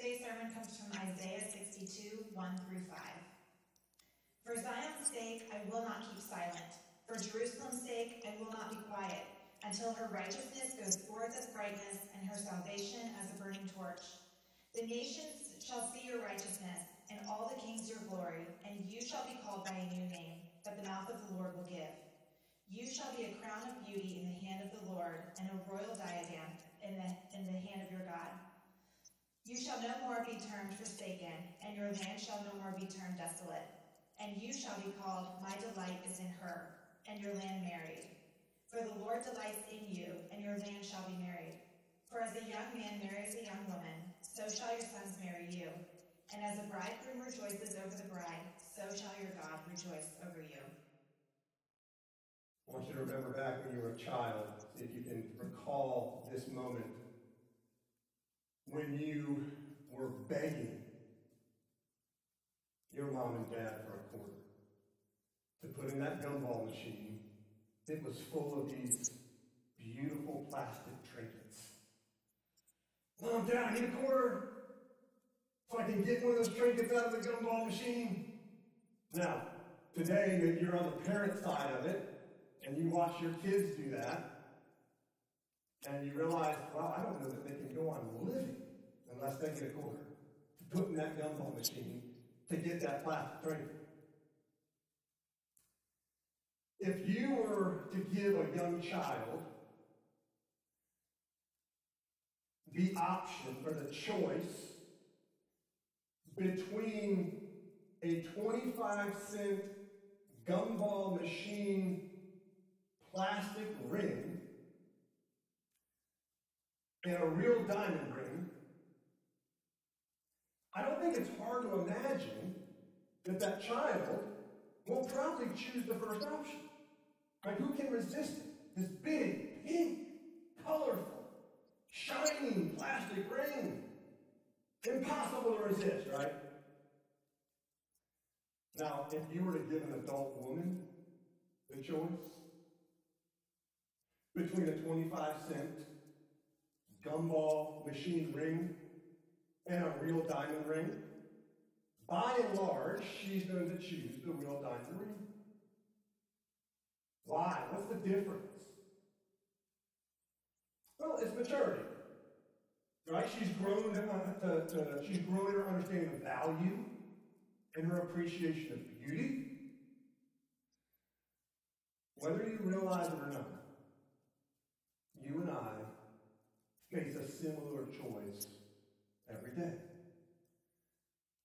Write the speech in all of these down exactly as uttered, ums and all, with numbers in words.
Today's sermon comes from Isaiah sixty-two, one through five. For Zion's sake, I will not keep silent. For Jerusalem's sake, I will not be quiet, until her righteousness goes forth as brightness and her salvation as a burning torch. The nations shall see your righteousness, and all the kings your glory, and you shall be called by a new name that the mouth of the Lord will give. You shall be a crown of beauty in the hand of the Lord, and a royal diadem in the, in the hand of your God. You shall no more be termed forsaken, and your land shall no more be termed desolate. And you shall be called, My delight is in her, and your land married. For the Lord delights in you, and your land shall be married. For as a young man marries a young woman, so shall your sons marry you. And as a bridegroom rejoices over the bride, so shall your God rejoice over you. I want you to remember back when you were a child, if you can recall this moment, when you were begging your mom and dad for a quarter to put in that gumball machine. It was full of these beautiful plastic trinkets. Mom, Dad, I need a quarter so I can get one of those trinkets out of the gumball machine. Now, today that you're on the parent side of it, and you watch your kids do that, and you realize, well, I don't know that they can go on living unless they get a quarter to put in that gumball machine to get that plastic trinket. If you were to give a young child the option or the choice between a twenty-five cent gumball machine plastic ring and a real diamond ring, I don't think it's hard to imagine that that child will probably choose the first option. Right? Who can resist it? This big, pink, colorful, shining plastic ring. Impossible to resist, right? Now, if you were to give an adult woman the choice between a twenty-five cent gumball machine ring and a real diamond ring, by and large, she's going to choose the real diamond ring. Why? What's the difference? Well, it's maturity, right? She's grown to, to, to she's grown in her understanding of value and her appreciation of beauty, whether you realize it or not. You and I face a similar choice every day.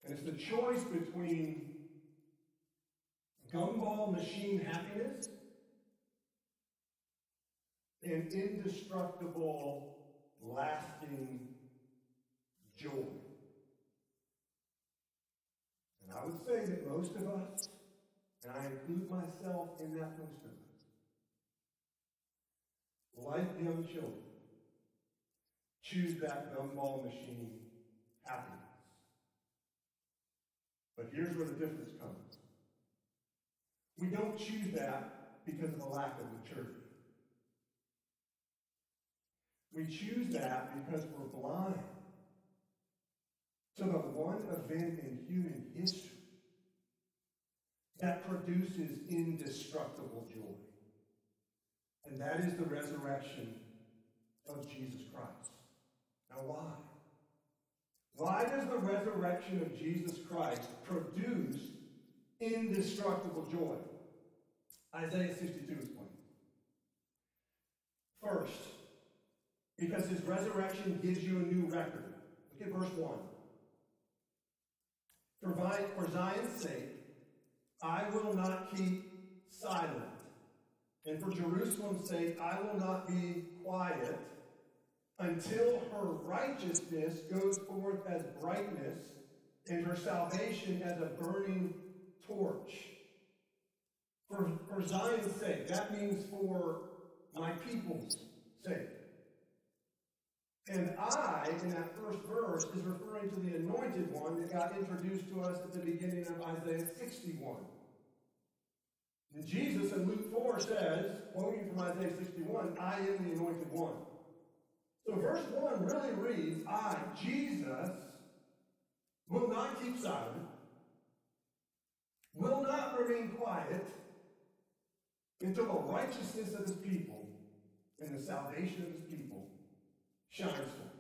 And it's the choice between gumball machine happiness and indestructible, lasting joy. And I would say that most of us, and I include myself in that most of us, like young children, choose that gumball machine happiness. But here's where the difference comes. We don't choose that because of a lack of maturity. We choose that because we're blind to the one event in human history that produces indestructible joy. And that is the resurrection of Jesus Christ. Now why? Why does the resurrection of Jesus Christ produce indestructible joy? Isaiah sixty-two is one. First, because his resurrection gives you a new record. Look at verse one. For Zion's sake, I will not keep silent. And for Jerusalem's sake, I will not be quiet until her righteousness goes forth as brightness and her salvation as a burning torch. For, for Zion's sake, that means for my people's sake. And I, in that first verse, is referring to the anointed one that got introduced to us at the beginning of Isaiah sixty-one. And Jesus in Luke four says, quoting from Isaiah sixty-one, I am the anointed one. So verse one really reads, I, Jesus, keep silent, will not remain quiet until the righteousness of his people and the salvation of his people shines forth.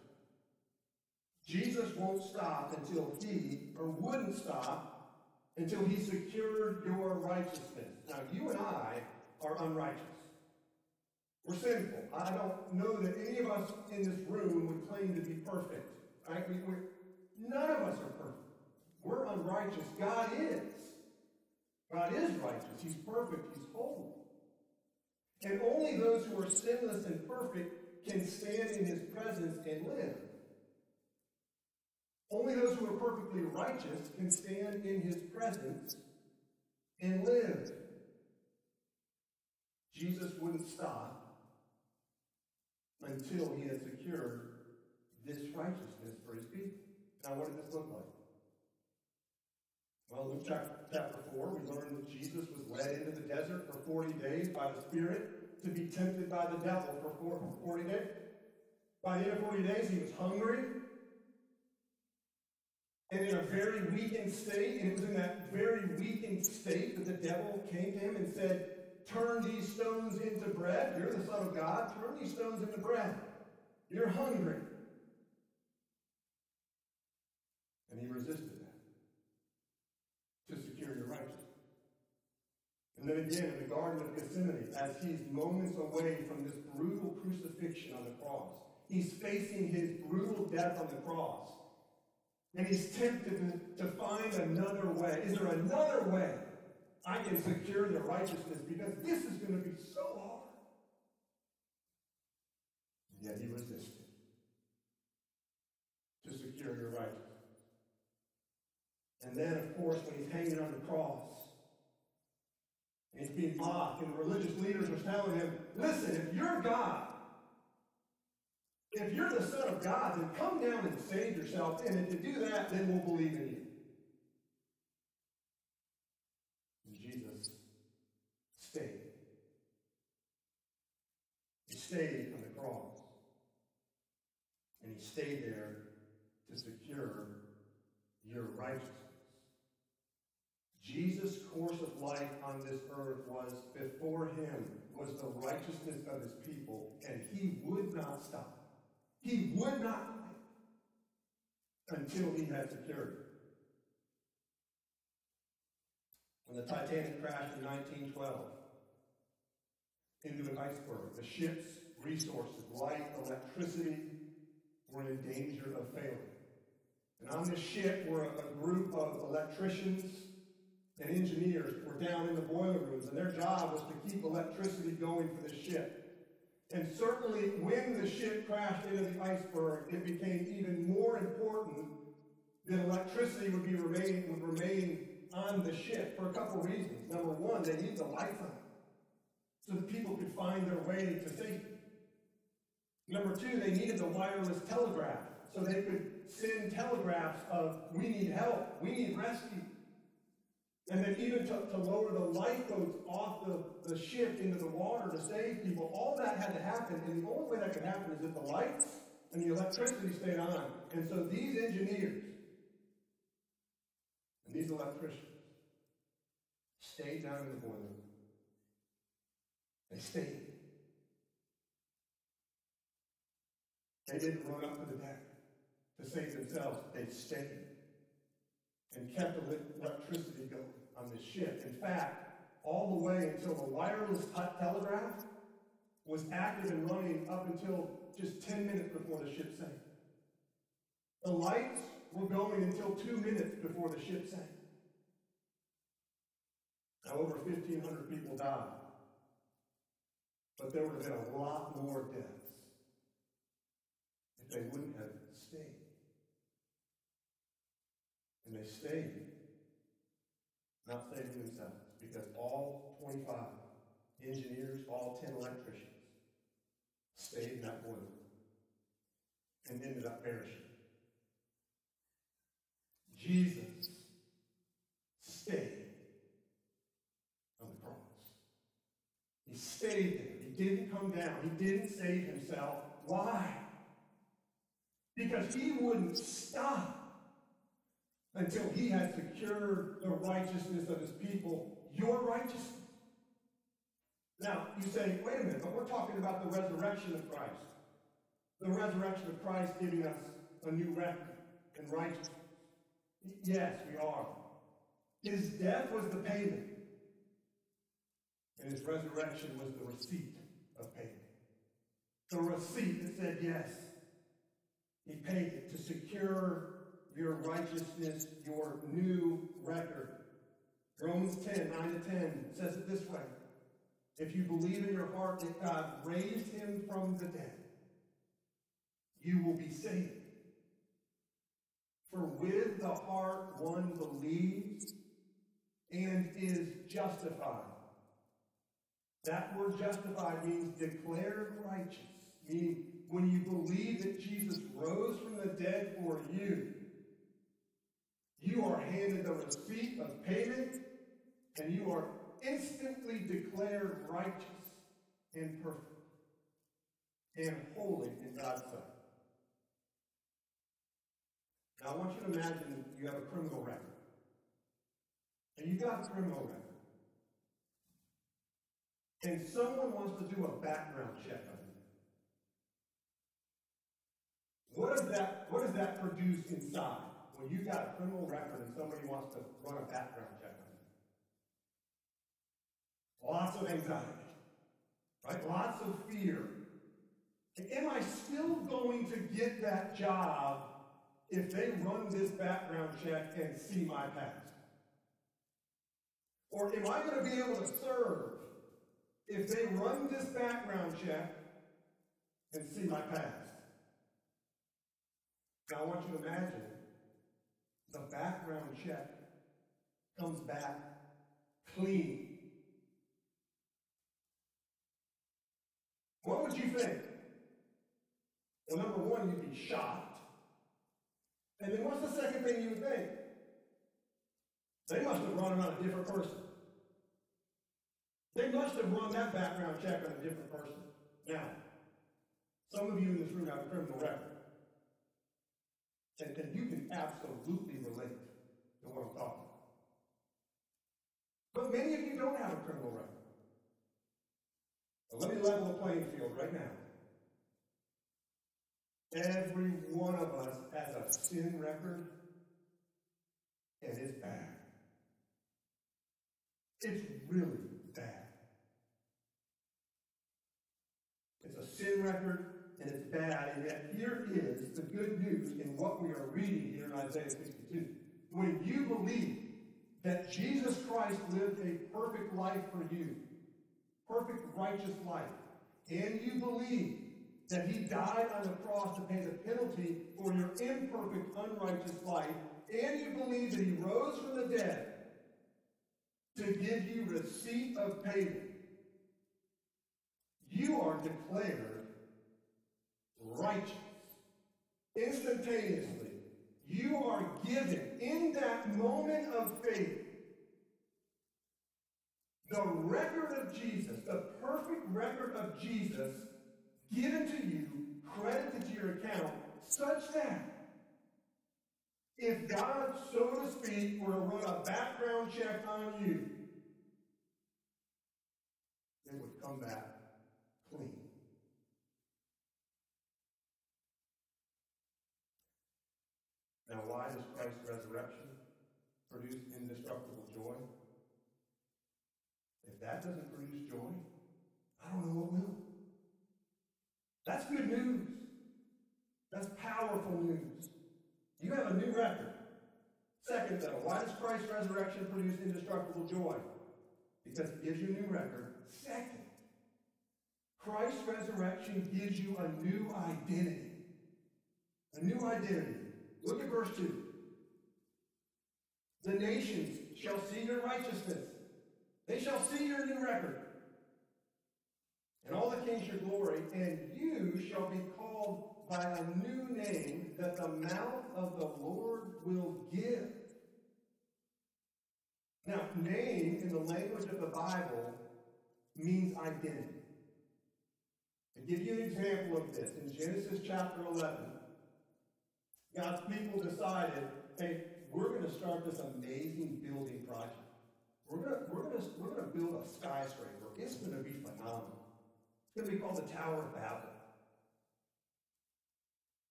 Jesus won't stop until he, or wouldn't stop, until he secured your righteousness. Now, you and I are unrighteous. We're sinful. I don't know that any of us in this room would claim to be perfect. Right? We, we, none of us are perfect. We're unrighteous. God is. God is righteous. He's perfect. He's holy. And only those who are sinless and perfect can stand in his presence and live. Only those who are perfectly righteous can stand in his presence and live. Jesus wouldn't stop until he had secured this righteousness for his people. Now, what did this look like? Well, Luke chapter four, we learn that Jesus was led into the desert for forty days by the Spirit to be tempted by the devil for forty days. By the end of forty days, he was hungry and in a very weakened state. And it was in that very weakened state that the devil came to him and said, "Turn these stones into bread. You're the Son of God. Turn these stones into bread. You're hungry." And he resisted that to secure your righteousness. And then again in the Garden of Gethsemane, as he's moments away from this brutal crucifixion on the cross, he's facing his brutal death on the cross, and he's tempted to find another way. Is there another way I can secure the righteousness, because this is going to be so hard? And yet he resisted to secure your righteousness. And then, of course, when he's hanging on the cross, and he's being mocked, and the religious leaders are telling him, "Listen, if you're God, if you're the Son of God, then come down and save yourself. And if you do that, then we'll believe in you." Stayed. He stayed on the cross, and he stayed there to secure your righteousness. Jesus' course of life on this earth was, before him, was the righteousness of his people, and he would not stop. He would not quit until he had secured it. When the Titanic crashed in nineteen twelve into an iceberg, the ship's resources, light, electricity, were in danger of failing. And on this ship were a, a group of electricians and engineers who were down in the boiler rooms, and their job was to keep electricity going for the ship. And certainly when the ship crashed into the iceberg, it became even more important that electricity would be remain, would remain on the ship for a couple reasons. Number one, they needed a lifeline so that people could find their way to safety. Number two, they needed the wireless telegraph so they could send telegraphs of, "We need help, we need rescue." And then even to, to lower the lifeboats off the, the ship into the water to save people, all that had to happen. And the only way that could happen is if the lights and the electricity stayed on. And so these engineers, these electricians, stayed down in the boiler room. They stayed. They didn't run up to the deck to save themselves. They stayed and kept the electricity going on this ship. In fact, all the way until the wireless telegraph was active and running, up until just ten minutes before the ship sank. The lights were going until two minutes before the ship sank. Now, over fifteen hundred people died, but there would have been a lot more deaths if they wouldn't have stayed. And they stayed, not saving themselves, because all twenty-five engineers, all ten electricians, stayed in that boiler and ended up perishing. Jesus stayed on the cross. He stayed there. He didn't come down. He didn't save himself. Why? Because he wouldn't stop until he had secured the righteousness of his people, your righteousness. Now, you say, wait a minute, but we're talking about the resurrection of Christ. The resurrection of Christ giving us a new record and righteousness. Yes, we are. His death was the payment. And his resurrection was the receipt of payment. The receipt that said yes. He paid it to secure your righteousness, your new record. Romans ten, nine to ten says it this way. If you believe in your heart that God raised him from the dead, you will be saved. For with the heart one believes and is justified. That word justified means declared righteous. Meaning, when you believe that Jesus rose from the dead for you, you are handed the receipt of payment, and you are instantly declared righteous and perfect and holy in God's sight. Now, I want you to imagine you have a criminal record. And you got a criminal record. And someone wants to do a background check on you. What does that, what does that produce inside? When you've got a criminal record and somebody wants to run a background check on you. Lots of anxiety. Right? Lots of fear. And am I still going to get that job if they run this background check and see my past? Or am I going to be able to serve if they run this background check and see my past? Now I want you to imagine the background check comes back clean. What would you think? Well, number one, you'd be shocked. And then what's the second thing you would think? They must have run on a different person. They must have run that background check on a different person. Now, some of you in this room have a criminal record. And, and you can absolutely relate to what I'm talking about. But many of you don't have a criminal record. Well, let me level the playing field right now. Every one of us has a sin record, and it's bad. It's really bad. It's a sin record, and it's bad, and yet here is the good news in what we are reading here in Isaiah sixty-two. When you believe that Jesus Christ lived a perfect life for you, perfect righteous life, and you believe that he died on the cross to pay the penalty for your imperfect, unrighteous life, and you believe that he rose from the dead to give you receipt of payment, you are declared righteous. Instantaneously, you are given, in that moment of faith, the record of Jesus, the perfect record of Jesus, given to you, credited to your account, such that if God, so to speak, were to run a background check on you, it would come back clean. Now, why does Christ's resurrection produce indestructible joy? If that doesn't produce joy, I don't know what will. That's good news. That's powerful news. You have a new record. Second, though, why does Christ's resurrection produce indestructible joy? Because it gives you a new record. Second, Christ's resurrection gives you a new identity. A new identity. Look at verse two. The nations shall see your righteousness. They shall see your new record. And all the kings your glory, and you shall be called by a new name that the mouth of the Lord will give. Now, name in the language of the Bible means identity. To give you an example of this, in Genesis chapter eleven, God's people decided, hey, we're going going to start this amazing building project. We're going to, we're going to, we're going to build a skyscraper. It's going to be phenomenal. It's going to be called the Tower of Babel.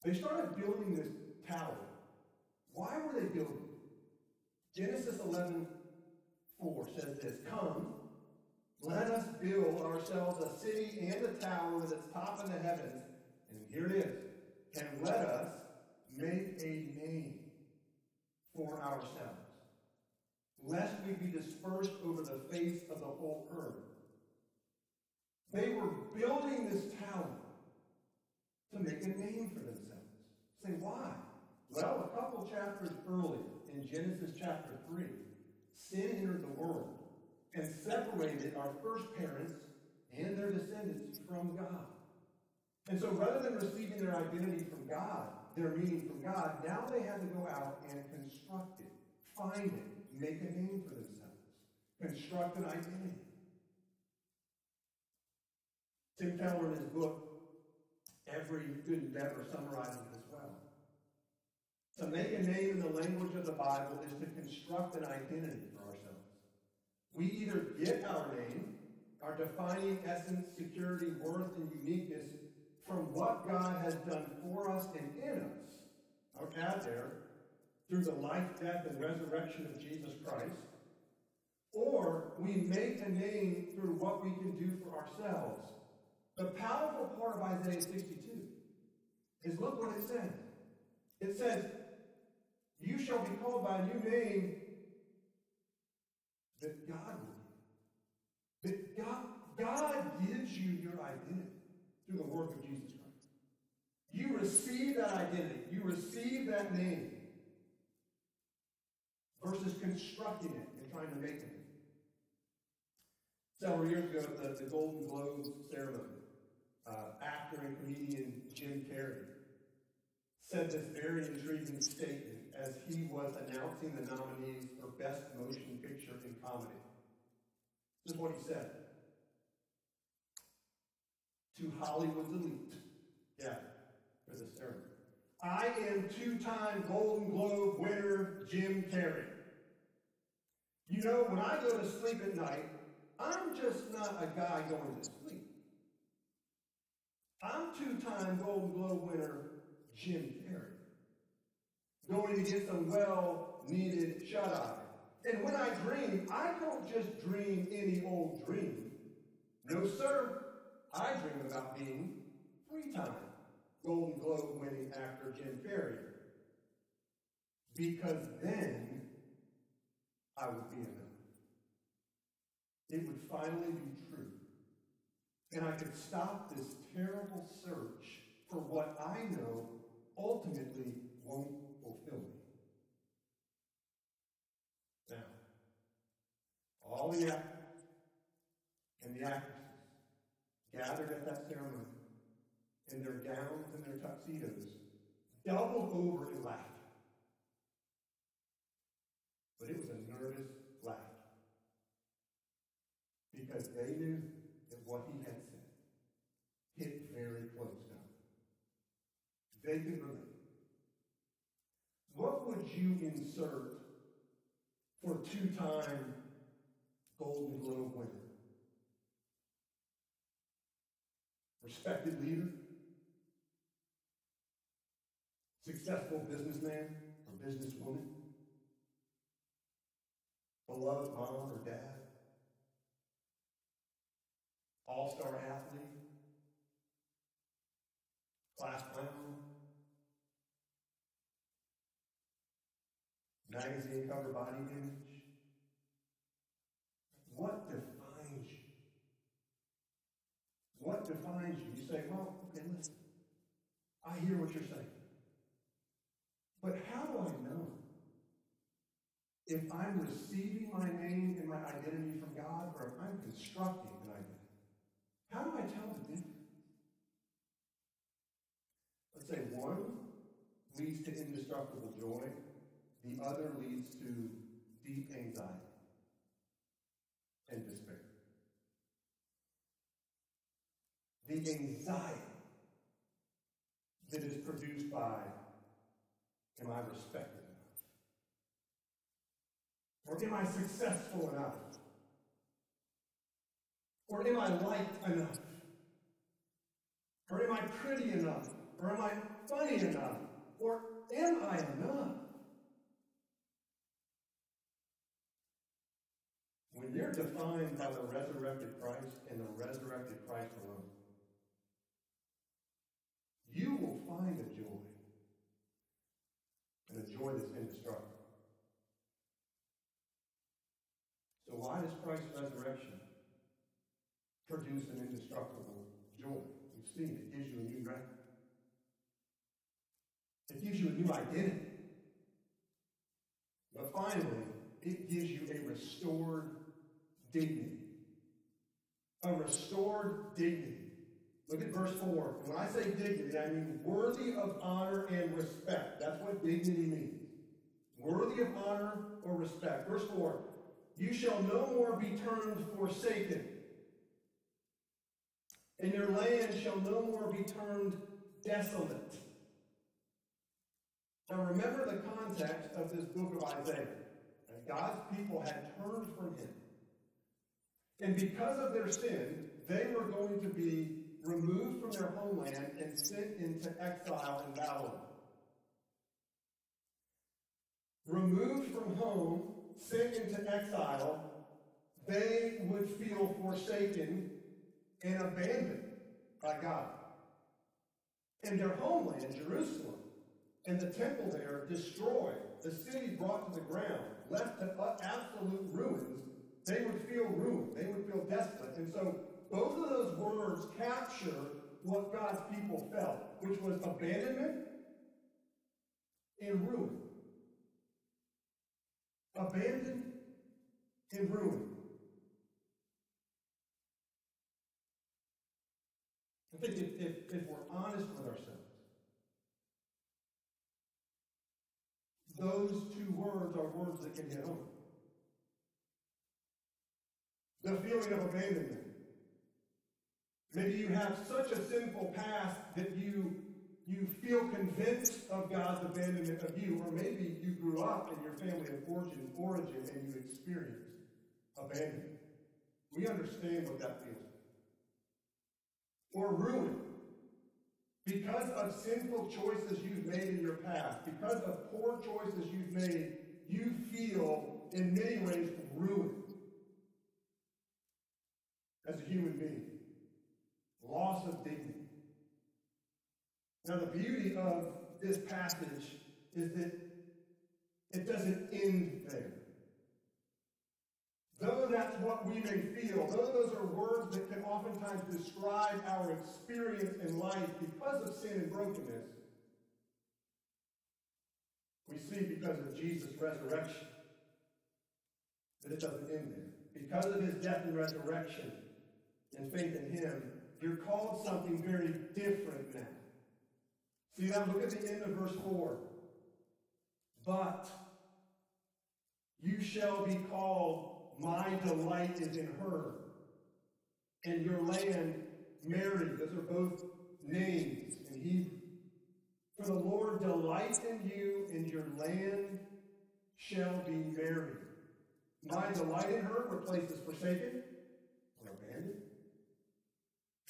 They started building this tower. Why were they building it? Genesis eleven four says this, "Come, let us build ourselves a city and a tower that's top in the heavens." And here it is. "And let us make a name for ourselves, lest we be dispersed over the face of the whole earth." They were building this tower to make a name for themselves. Say, why? Well, a couple chapters earlier, in Genesis chapter three, sin entered the world and separated our first parents and their descendants from God. And so rather than receiving their identity from God, their meaning from God, now they had to go out and construct it, find it, make a name for themselves, construct an identity. Tim Keller, in his book, Every Good Endeavor, summarizes it as well. To make a name in the language of the Bible is to construct an identity for ourselves. We either get our name, our defining essence, security, worth, and uniqueness from what God has done for us and in us, or out there, through the life, death, and resurrection of Jesus Christ, or we make a name through what we can do for ourselves. The powerful part of Isaiah sixty-two is, look what it says. It says, "You shall be called by a new name that God will give." That God, God gives you your identity through the work of Jesus Christ. You receive that identity. You receive that name versus constructing it and trying to make it. Several years ago at the, the Golden Globes ceremony, uh, actor and comedian Jim Carrey said this very intriguing statement as he was announcing the nominees for Best Motion Picture in Comedy. This is what he said. "To Hollywood's elite, yeah, for this ceremony, I am two-time Golden Globe winner Jim Carrey. You know, when I go to sleep at night, I'm just not a guy going to sleep. I'm two-time Golden Globe winner Jim Carrey, going to get some well-needed shut-eye. And when I dream, I don't just dream any old dream. No, sir. I dream about being three-time Golden Globe-winning actor Jim Carrey, because then I would be enough. It would finally be true, and I could stop this terrible search for what I know ultimately won't fulfill me." Now, all the actors and the actors gathered at that ceremony in their gowns and their tuxedos doubled over in laughter. But it was a nervous laugh, because they knew that what he had said hit very close to home. They could relate. What would you insert for two-time Golden Globe winner? Respected leader, successful businessman or businesswoman, beloved mom or dad, all-star athlete, class clown, magazine cover body image. What defines you? What defines you? You say, well, okay, listen, I hear what you're saying. But how do I know if I'm receiving my name and my identity from God, or if I'm constructing an identity? How do I tell the difference? Let's say one leads to indestructible joy, the other leads to deep anxiety and despair. The anxiety that is produced by, am I respected enough? Or am I successful enough? Or am I liked enough? Or am I pretty enough? Or am I funny enough? Or am I enough? When you're defined by the resurrected Christ and the resurrected Christ alone, you will find a joy, and a joy that's indestructible. So why does Christ's resurrection produce an indestructible joy? You've seen it. It gives you a new record. It gives you a new identity. But finally, it gives you a restored dignity. A restored dignity. Look at verse four. When I say dignity, I mean worthy of honor and respect. That's what dignity means. Worthy of honor or respect. Verse four. You shall no more be termed forsaken, and your land shall no more be termed desolate. Now remember the context of this book of Isaiah. God's people had turned from him. And because of their sin, they were going to be removed from their homeland and sent into exile in Babylon. Removed from home, sent into exile, they would feel forsaken and abandoned by God. And their homeland, Jerusalem, and the temple there destroyed, the city brought to the ground, left to absolute ruins, they would feel ruined. They would feel desolate. And so both of those words capture what God's people felt, which was abandonment and ruin. Abandoned and ruined. I think if, if, if we're honest with ourselves, those two words are words that can get on. The feeling of abandonment. Maybe you have such a sinful past that you you feel convinced of God's abandonment of you, or maybe you grew up in your family of origin, origin and you experienced abandonment. We understand what that feels like. Or ruin. Because of sinful choices you've made in your past, because of poor choices you've made, you feel in many ways ruined as a human being. Loss of dignity. Now the beauty of this passage is that it doesn't end there. Though that's what we may feel, though those are words that can oftentimes describe our experience in life because of sin and brokenness, we see because of Jesus' resurrection that it doesn't end there. Because of his death and resurrection and faith in him, you're called something very different now. See, now look at the end of verse four. But you shall be called, my delight is in her, and your land, Mary. Those are both names in Hebrew. For the Lord delights in you, and your land shall be Mary. My delight in her replaces forsaken or abandoned,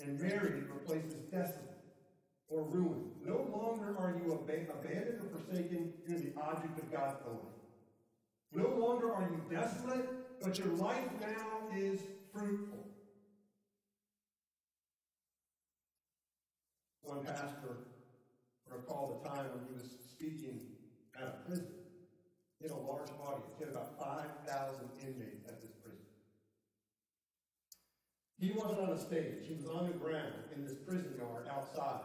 and Mary replaces desolate or ruined. No longer are you ab- abandoned or forsaken, you're the object of God's delight. No longer are you desolate, but your life now is fruitful. One pastor recalled a time when he was speaking at a prison in a large audience. He had about five thousand inmates at this prison. He wasn't on a stage. He was on the ground in this prison yard outside.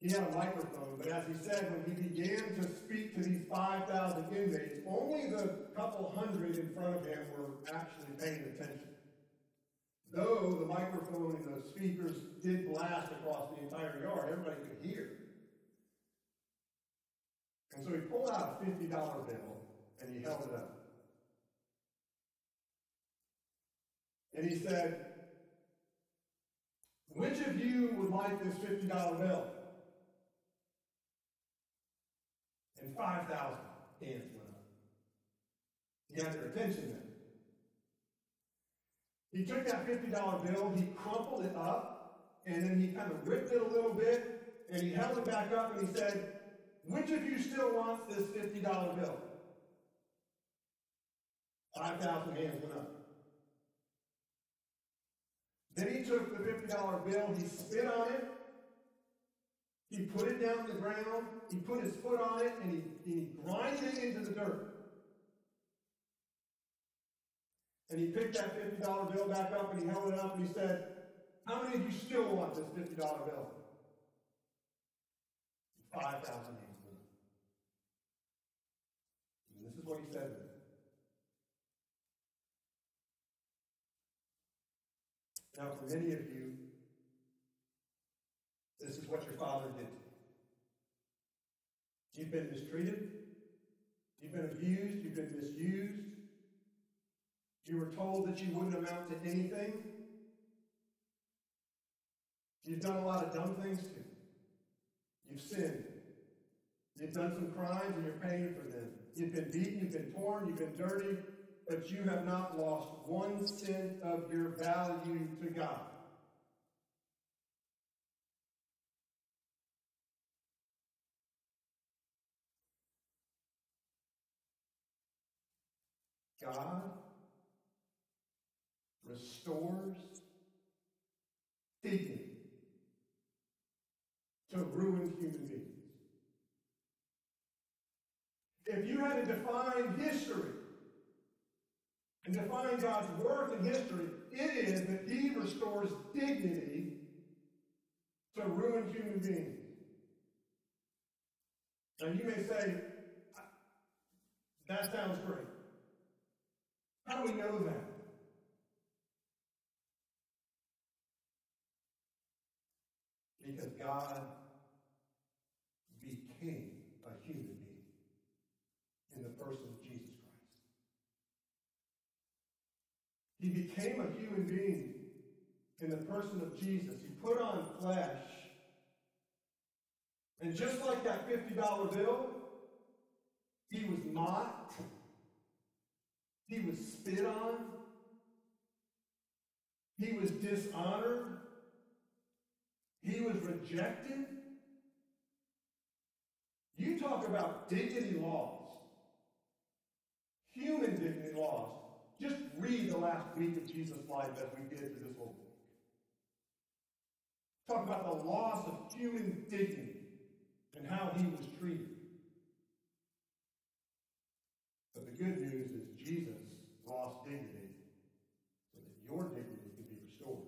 He had a microphone, but as he said, when he began to speak to these five thousand inmates, only the couple hundred in front of him were actually paying attention. Though the microphone and the speakers did blast across the entire yard, everybody could hear. And so he pulled out a fifty dollar bill, and he held it up. And he said, which of you would like this fifty dollar bill? And five thousand hands went up. He had their attention then. He took that fifty dollar bill, he crumpled it up, and then he kind of ripped it a little bit, and he held it back up and he said, "Which of you still wants this fifty dollar bill?" five thousand hands went up. Then he took the fifty dollar bill, he spit on it, he put it down on the ground, he put his foot on it, and he, and he grinded it into the dirt. And he picked that fifty dollar bill back up and he held it up and he said, "How many of you still want this fifty dollar bill?" five thousand hands went up. And this is what he said. Now, for many of you, this is what your father did. You've been mistreated. You've been abused. You've been misused. You were told that you wouldn't amount to anything. You've done a lot of dumb things too. You've sinned. You've done some crimes and you're paying for them. You've been beaten. You've been torn. You've been dirty. But you have not lost one cent of your value to God. God restores dignity to ruined human beings. If you had to define history, and define God's work in history, it is that he restores dignity to ruined human beings. Now you may say, that sounds great. How do we know that? Because God became a human being in the person of Jesus Christ. He became a human being in the person of Jesus. He put on flesh. And just like that fifty dollar bill, he was mocked. He was spit on. He was dishonored. He was rejected. You talk about dignity lost. Human dignity lost. Just read the last week of Jesus' life as we did through this whole book. Talk about the loss of human dignity and how he was treated. But the good news is Jesus lost dignity so that your dignity could be restored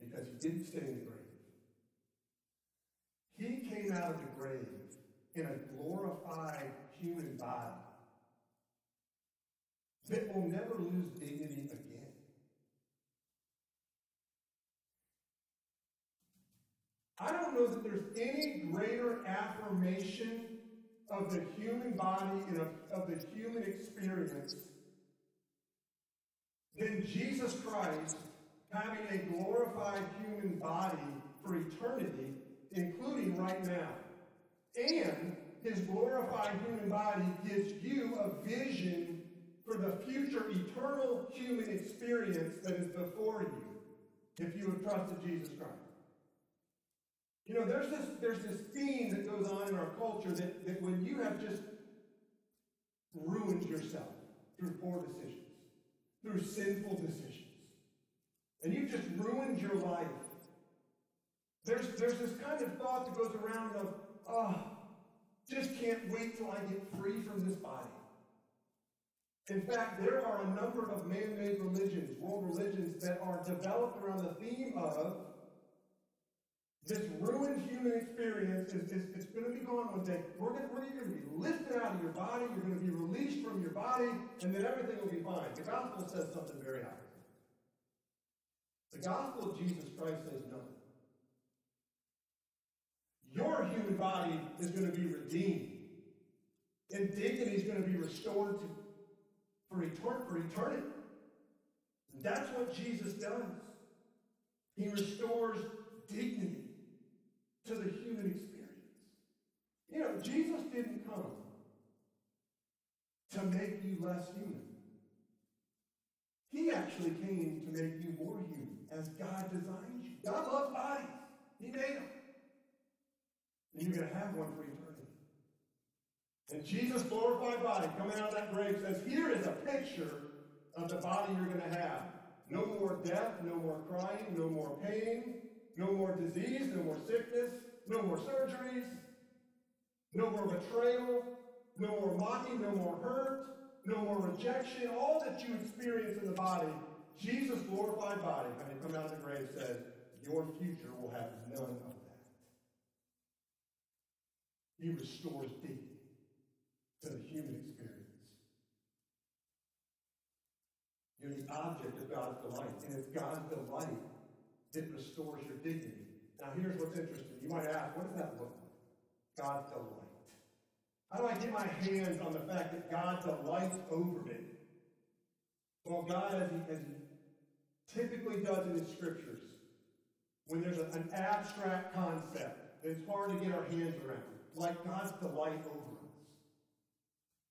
because he didn't stay in the grave. He came out of the grave in a glorified human body that will never lose dignity again. I don't know that there's any greater affirmation of the human body and of, of the human experience than Jesus Christ having a glorified human body for eternity, including right now. And his glorified human body gives you a vision for the future eternal human experience that is before you if you have trusted Jesus Christ. You know, there's this, there's this theme that goes on in our culture that, that when you have just ruined yourself through poor decisions, through sinful decisions, and you've just ruined your life, there's, there's this kind of thought that goes around of, oh, just can't wait till I get free from this body. In fact, there are a number of man-made religions, world religions, that are developed around the theme of this ruined human experience. Is, is, it's going to be gone one day. We're going to, we're going to be lifted out of your body. You're going to be released from your body, and then everything will be fine. The gospel says something very high. The gospel of Jesus Christ says no. Your human body is going to be redeemed, and dignity is going to be restored to For, etern- for eternity. And that's what Jesus does. He restores dignity to the human experience. You know, Jesus didn't come to make you less human. He actually came to make you more human, as God designed you. God loves bodies. He made them. And you're going to have one for eternity. And Jesus' glorified body coming out of that grave says, here is a picture of the body you're going to have. No more death, no more crying, no more pain, no more disease, no more sickness, no more surgeries, no more betrayal, no more mocking, no more hurt, no more rejection. All that you experience in the body, Jesus' glorified body, when he comes out of the grave, says, your future will have none of that. He restores dignity to the human experience. You're the object of God's delight, and it's God's delight that restores your dignity. Now, here's what's interesting. You might ask, what does that look like? God's delight. How do I get my hands on the fact that God delights over me? Well, God, as he, as he typically does in his scriptures, when there's a, an abstract concept it's hard to get our hands around, like God's delight over us,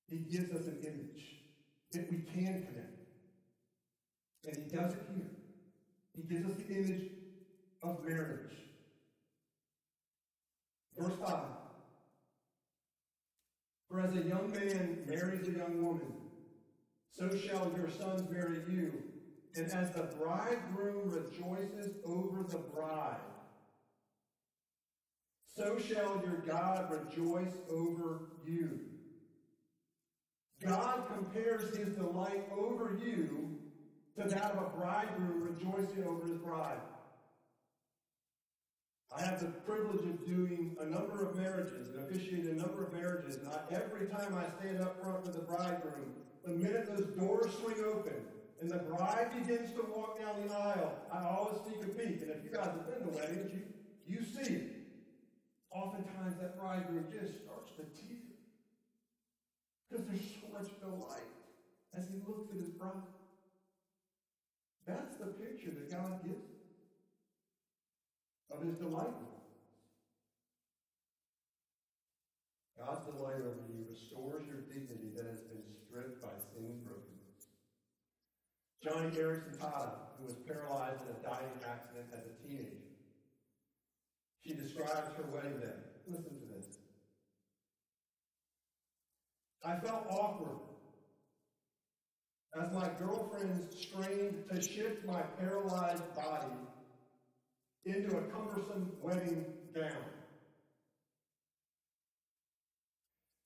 he gives us an image that we can connect. And he does it here. He gives us the image of marriage. Verse five. For as a young man marries a young woman, so shall your sons marry you. And as the bridegroom rejoices over the bride, so shall your God rejoice over you. God compares his delight over you to that of a bridegroom rejoicing over his bride. I have the privilege of doing a number of marriages and officiating a number of marriages, and I, every time I stand up front with the bridegroom, the minute those doors swing open and the bride begins to walk down the aisle, I always take a peek. And if you guys have been to weddings, you, you see it. Oftentimes that bridegroom just starts to tear because there's so much delight as he looks at his bride. That's the picture that God gives of his delight. God's delight over you restores your dignity that has been stripped by sin's brokenness. Johnny Garrison Todd, who was paralyzed in a diving accident as a teenager, she describes her wedding day. Listen to this. I felt awkward as my girlfriends strained to shift my paralyzed body into a cumbersome wedding gown.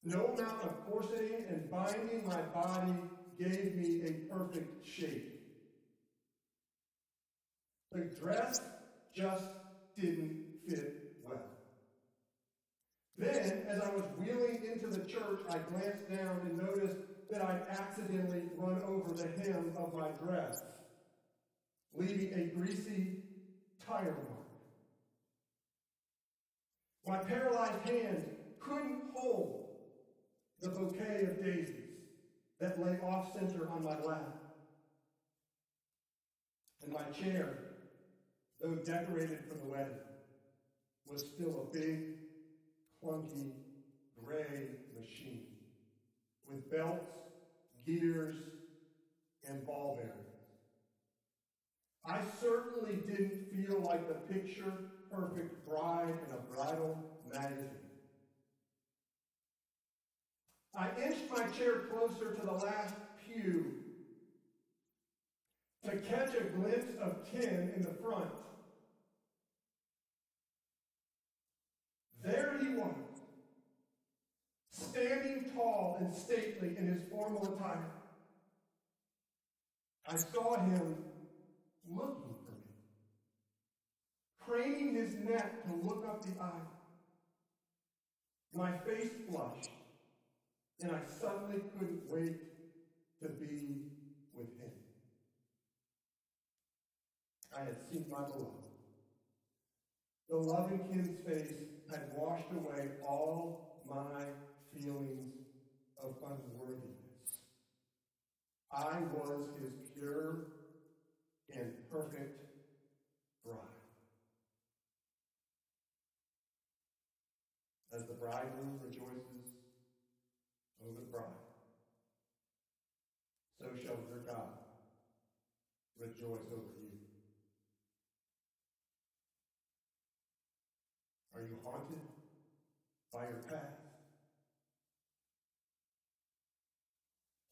No amount of corseting and binding my body gave me a perfect shape. The dress just didn't fit well. Then, as I was wheeling into the church, I glanced down and noticed that I'd accidentally run over the hem of my dress, leaving a greasy tire mark. My paralyzed hand couldn't hold the bouquet of daisies that lay off-center on my lap. And my chair, though decorated for the wedding, was still a big, clunky, gray machine with belts, gears, and ball bearings. I certainly didn't feel like the picture-perfect bride in a bridal magazine. I inched my chair closer to the last pew to catch a glimpse of Ken in the front. There he was, standing tall and stately in his formal attire. I saw him looking for me, craning his neck to look up the aisle. My face flushed, and I suddenly couldn't wait to be with him. I had seen my beloved. The love in Kim's face had washed away all my feelings of unworthiness. I was his pure and perfect bride. As the bridegroom rejoices over the bride, so shall your God rejoice over you. Are you haunted by your past?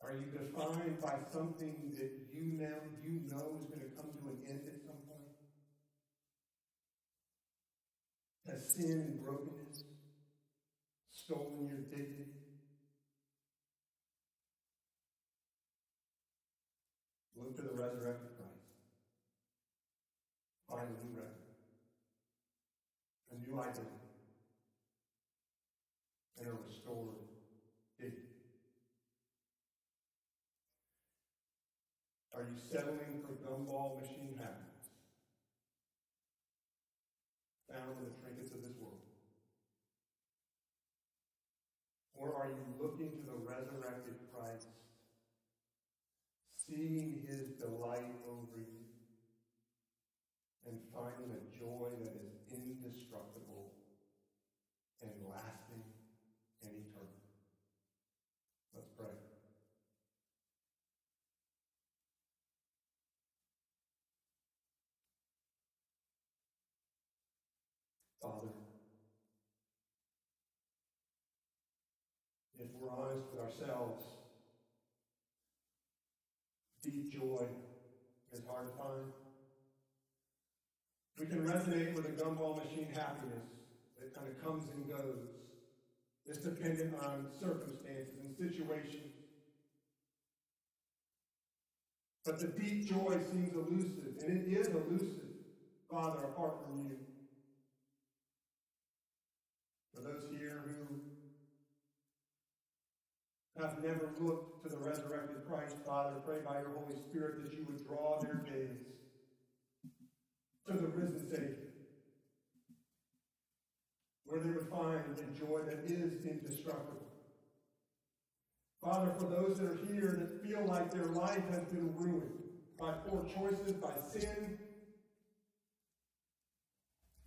Are you defined by something that you now you know is going to come to an end at some point? Has sin and brokenness stolen your dignity? Look to the resurrected Christ. Find a new record. A new identity. And a restored dignity. Are you settling for gumball machine happiness? Found in the trinkets of this world? Or are you looking to the resurrected Christ, seeing his delight over you, and finding a joy that is indestructible and lasting and eternal? Let's pray. Father, if we're honest with ourselves, deep joy is hard to find. We can resonate with a gumball machine happiness that kind of comes and goes. It's dependent on circumstances and situations. But the deep joy seems elusive, and it is elusive, Father, apart from you. For those here who have never looked to the resurrected Christ, Father, pray by your Holy Spirit that you would draw their gaze to the risen Savior, where they would find the joy that is indestructible. Father, for those that are here that feel like their life has been ruined by poor choices, by sin,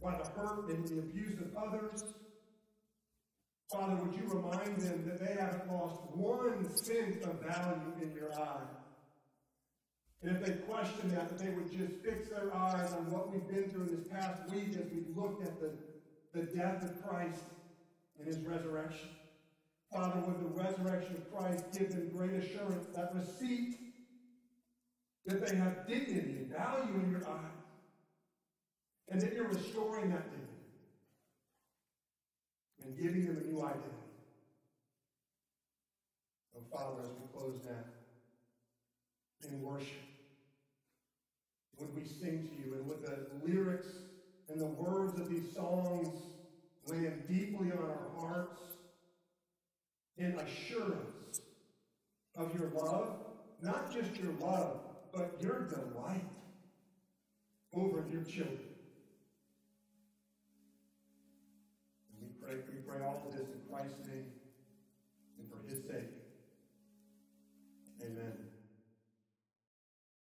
by the hurt and the abuse of others, Father, would you remind them that they haven't lost one cent of value in your eye? And if they question that, that they would just fix their eyes on what we've been through this past week as we looked at the, the death of Christ and his resurrection. Father, would the resurrection of Christ give them great assurance, that receipt, that they have dignity and value in your eyes, and that you're restoring that dignity and giving them a new identity. Oh, Father, as we close now in worship, would we sing to you, and would the lyrics and the words of these songs land deeply on our hearts in assurance of your love, not just your love, but your delight over your children. We pray all of this in Christ's name and for his sake.